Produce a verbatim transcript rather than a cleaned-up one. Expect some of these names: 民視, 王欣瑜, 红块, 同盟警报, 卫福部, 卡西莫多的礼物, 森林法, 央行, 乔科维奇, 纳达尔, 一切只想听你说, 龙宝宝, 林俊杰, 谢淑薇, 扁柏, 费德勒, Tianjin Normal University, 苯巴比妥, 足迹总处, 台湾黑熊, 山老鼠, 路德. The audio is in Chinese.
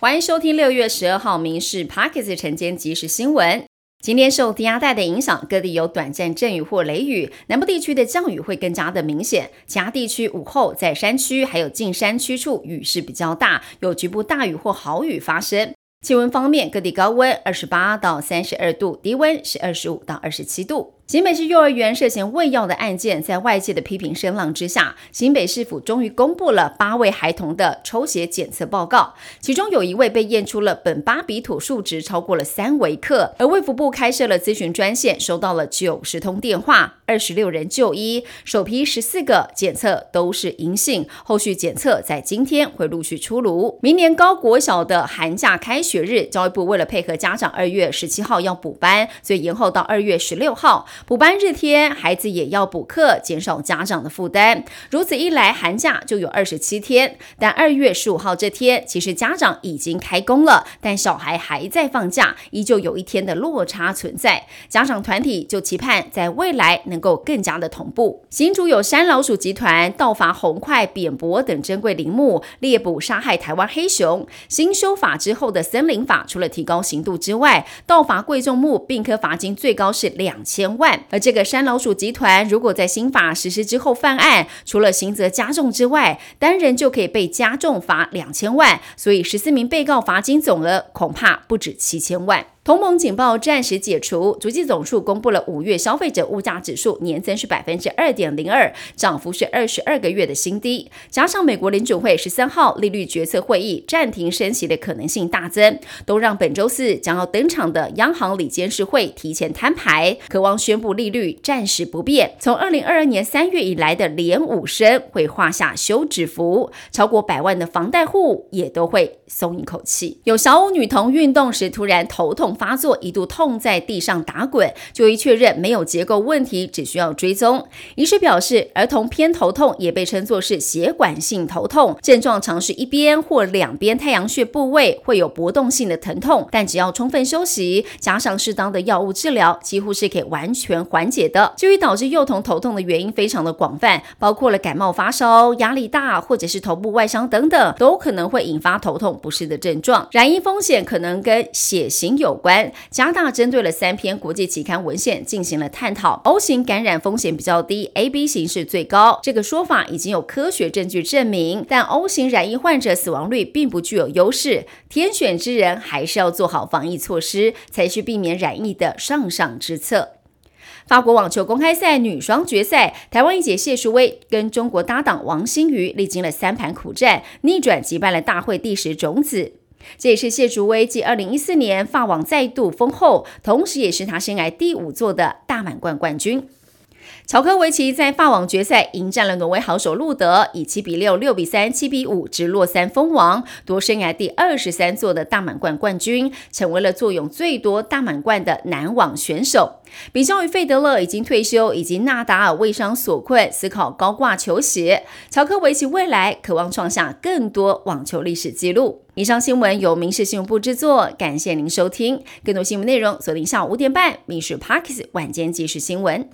欢迎收听六月十二号民视 Podcast 晨间即时新闻。今天受低压带的影响，各地有短暂阵雨或雷雨，南部地区的降雨会更加的明显，其他地区午后在山区还有近山区处雨势比较大，有局部大雨或豪雨发生。气温方面，各地高温二十八到三十二度，低温是二十五到二十七度。新北市幼儿园涉嫌喂药的案件，在外界的批评声浪之下，新北市府终于公布了八位孩童的抽血检测报告，其中有一位被验出了苯巴比妥数值超过了三微克。而卫福部开设了咨询专线，收到了九十通电话，二十六人就医，首批十四个检测都是阴性，后续检测在今天会陆续出炉。明年高国小的寒假开学日，教育部为了配合家长二月十七号要补班，所以延后到二月十六号，补班日天孩子也要补课，减少家长的负担。如此一来，寒假就有二十七天，但二月十五号这天其实家长已经开工了，但小孩还在放假，依旧有一天的落差存在。家长团体就期盼在未来能够更加的同步。新竹有山老鼠集团盗伐红块、扁柏等珍贵林木，猎捕杀害台湾黑熊。新修法之后的森森林法除了提高刑度之外，盗伐贵重木并科罚金最高是两千万。而这个山老鼠集团如果在新法实施之后犯案，除了刑责加重之外，单人就可以被加重罚两千万，所以十四名被告罚金总额恐怕不止七千万。同盟警报暂时解除，足迹总处公布了五月消费者物价指数年增是 百分之二点零二， 涨幅是二十二个月的新低。加上美国联准会十三号利率决策会议暂停升息的可能性大增，都让本周四将要登场的央行理监事会提前摊牌，渴望宣布利率暂时不变。从二零二二年三月以来的连五升会画下休止符，超过百万的房贷户也都会松一口气。有小五女童运动时突然头痛发作，一度痛在地上打滚，就医确认没有结构问题，只需要追踪。医师表示，儿童偏头痛也被称作是血管性头痛，症状常是一边或两边太阳穴部位会有搏动性的疼痛，但只要充分休息，加上适当的药物治疗，几乎是可以完全缓解的。至于导致幼童头痛的原因非常的广泛，包括了感冒发烧、压力大或者是头部外伤等等，都可能会引发头痛不适的症状。染疫风险可能跟血型有关。加大针对了三篇国际期刊文献进行了探讨， O 型感染风险比较低， A B 型是最高，这个说法已经有科学证据证明，但 O 型染疫患者死亡率并不具有优势，天选之人还是要做好防疫措施，才是避免染疫的上上之策。法国网球公开赛女双决赛，台湾一姐谢淑薇跟中国搭档王欣瑜历经了三盘苦战，逆转击败了大会第十种子。这也是谢淑薇继二零一四年法网再度封后，同时也是她生涯第五座的大满贯冠军。乔科维奇在法网决赛迎战了挪威好手路德，以七比六、六比三、七比五直落三封王，夺生涯第二十三座的大满贯冠军，成为了坐拥最多大满贯的男网选手。比较于费德勒已经退休以及纳达尔为伤所困，思考高挂球鞋，乔科维奇未来渴望创下更多网球历史纪录。以上新闻由民视新闻部制作，感谢您收听。更多新闻内容锁定下午五点半民视 Podcast 晚间即时新闻。